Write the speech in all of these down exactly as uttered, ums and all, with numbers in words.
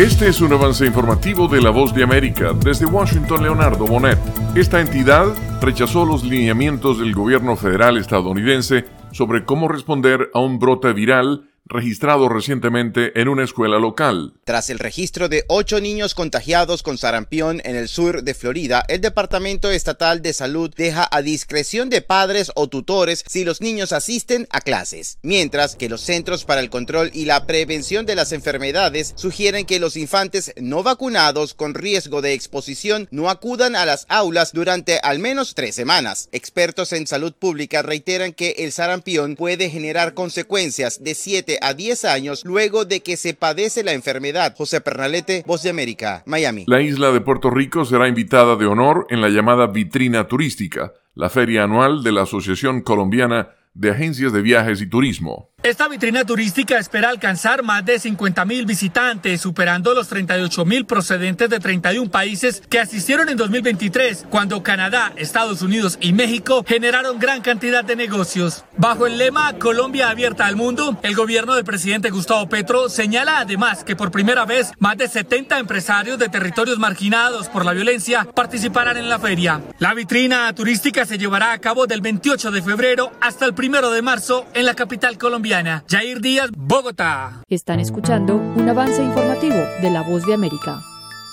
Este es un avance informativo de La Voz de América. Desde Washington, Leonardo Bonett. Esta entidad rechazó los lineamientos del gobierno federal estadounidense sobre cómo responder a un brote viral registrado recientemente en una escuela local. Tras el registro de ocho niños contagiados con sarampión en el sur de Florida, el Departamento Estatal de Salud deja a discreción de padres o tutores si los niños asisten a clases, mientras que los Centros para el Control y la Prevención de las Enfermedades sugieren que los infantes no vacunados con riesgo de exposición no acudan a las aulas durante al menos tres semanas. Expertos en salud pública reiteran que el sarampión puede generar consecuencias de siete a diez años luego de que se padece la enfermedad. José Pernalete, Voz de América, Miami. La isla de Puerto Rico será invitada de honor en la llamada Vitrina Turística, la feria anual de la Asociación Colombiana de Agencias de Viajes y Turismo. Esta vitrina turística espera alcanzar más de cincuenta mil visitantes, superando los treinta y ocho mil procedentes de treinta y un países que asistieron en dos mil veintitrés, cuando Canadá, Estados Unidos y México generaron gran cantidad de negocios. Bajo el lema Colombia abierta al mundo, el gobierno del presidente Gustavo Petro señala además que por primera vez más de setenta empresarios de territorios marginados por la violencia participarán en la feria. La vitrina turística se llevará a cabo del veintiocho de febrero hasta el primero de marzo en la capital colombiana. Jair Díaz, Bogotá. Están escuchando un avance informativo de La Voz de América.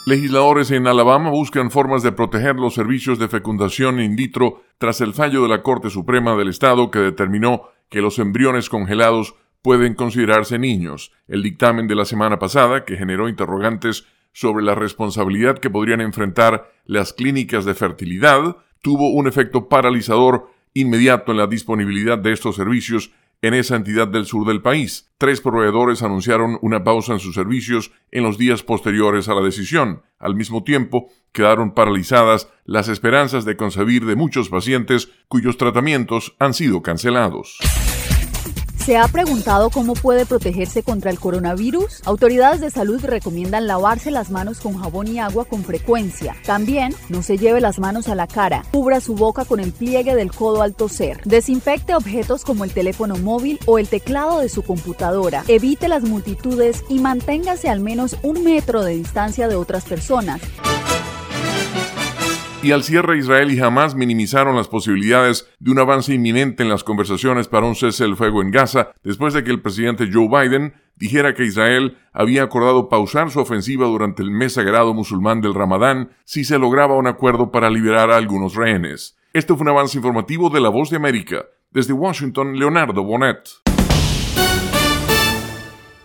Legisladores en Alabama buscan formas de proteger los servicios de fecundación in vitro tras el fallo de la Corte Suprema del Estado que determinó que los embriones congelados pueden considerarse niños. El dictamen de la semana pasada, que generó interrogantes sobre la responsabilidad que podrían enfrentar las clínicas de fertilidad, tuvo un efecto paralizador inmediato en la disponibilidad de estos servicios en esa entidad del sur del país. Tres proveedores anunciaron una pausa en sus servicios en los días posteriores a la decisión. Al mismo tiempo, quedaron paralizadas las esperanzas de concebir de muchos pacientes cuyos tratamientos han sido cancelados. ¿Se ha preguntado cómo puede protegerse contra el coronavirus? Autoridades de salud recomiendan lavarse las manos con jabón y agua con frecuencia. También, no se lleve las manos a la cara. Cubra su boca con el pliegue del codo al toser. Desinfecte objetos como el teléfono móvil o el teclado de su computadora. Evite las multitudes y manténgase al menos un metro de distancia de otras personas. Y al cierre, Israel y Hamás minimizaron las posibilidades de un avance inminente en las conversaciones para un cese el fuego en Gaza, después de que el presidente Joe Biden dijera que Israel había acordado pausar su ofensiva durante el mes sagrado musulmán del Ramadán si se lograba un acuerdo para liberar a algunos rehenes. Este fue un avance informativo de La Voz de América. Desde Washington, Leonardo Bonett.